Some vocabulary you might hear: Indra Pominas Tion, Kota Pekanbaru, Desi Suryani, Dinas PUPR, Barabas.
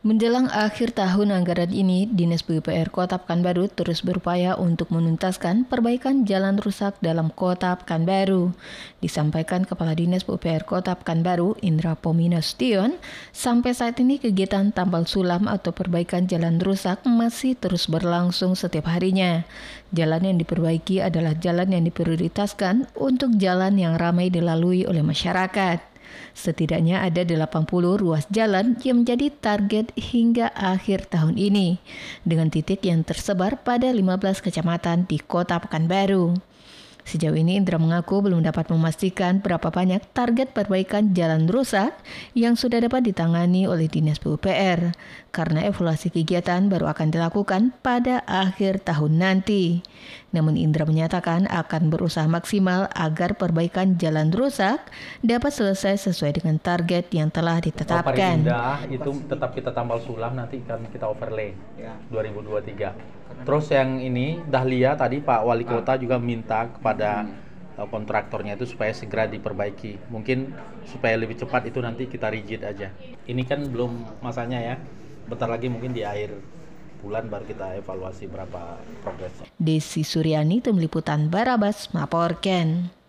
Menjelang akhir tahun anggaran ini, Dinas PUPR Kota Pekanbaru terus berupaya untuk menuntaskan perbaikan jalan rusak dalam Kota Pekanbaru. Disampaikan Kepala Dinas PUPR Kota Pekanbaru, Indra Pominas Tion, sampai saat ini kegiatan tambal sulam atau perbaikan jalan rusak masih terus berlangsung setiap harinya. Jalan yang diperbaiki adalah jalan yang diprioritaskan untuk jalan yang ramai dilalui oleh masyarakat. Setidaknya ada 80 ruas jalan yang menjadi target hingga akhir tahun ini, dengan titik yang tersebar pada 15 kecamatan di Kota Pekanbaru. Sejauh ini Indra mengaku belum dapat memastikan berapa banyak target perbaikan jalan rusak yang sudah dapat ditangani oleh Dinas PUPR, karena evaluasi kegiatan baru akan dilakukan pada akhir tahun nanti. Namun Indra menyatakan akan berusaha maksimal agar perbaikan jalan rusak dapat selesai sesuai dengan target yang telah ditetapkan. Itu tetap kita tambal sulam, nanti akan kita overlay 2023. Terus yang ini Dahlia tadi Pak Wali Kota juga minta kepada kontraktornya itu supaya segera diperbaiki. Mungkin supaya lebih cepat itu nanti kita rigid aja. Ini kan belum masanya ya. Bentar lagi mungkin di akhir bulan baru kita evaluasi berapa progresnya. Desi Suryani, tim liputan Barabas, melaporkan.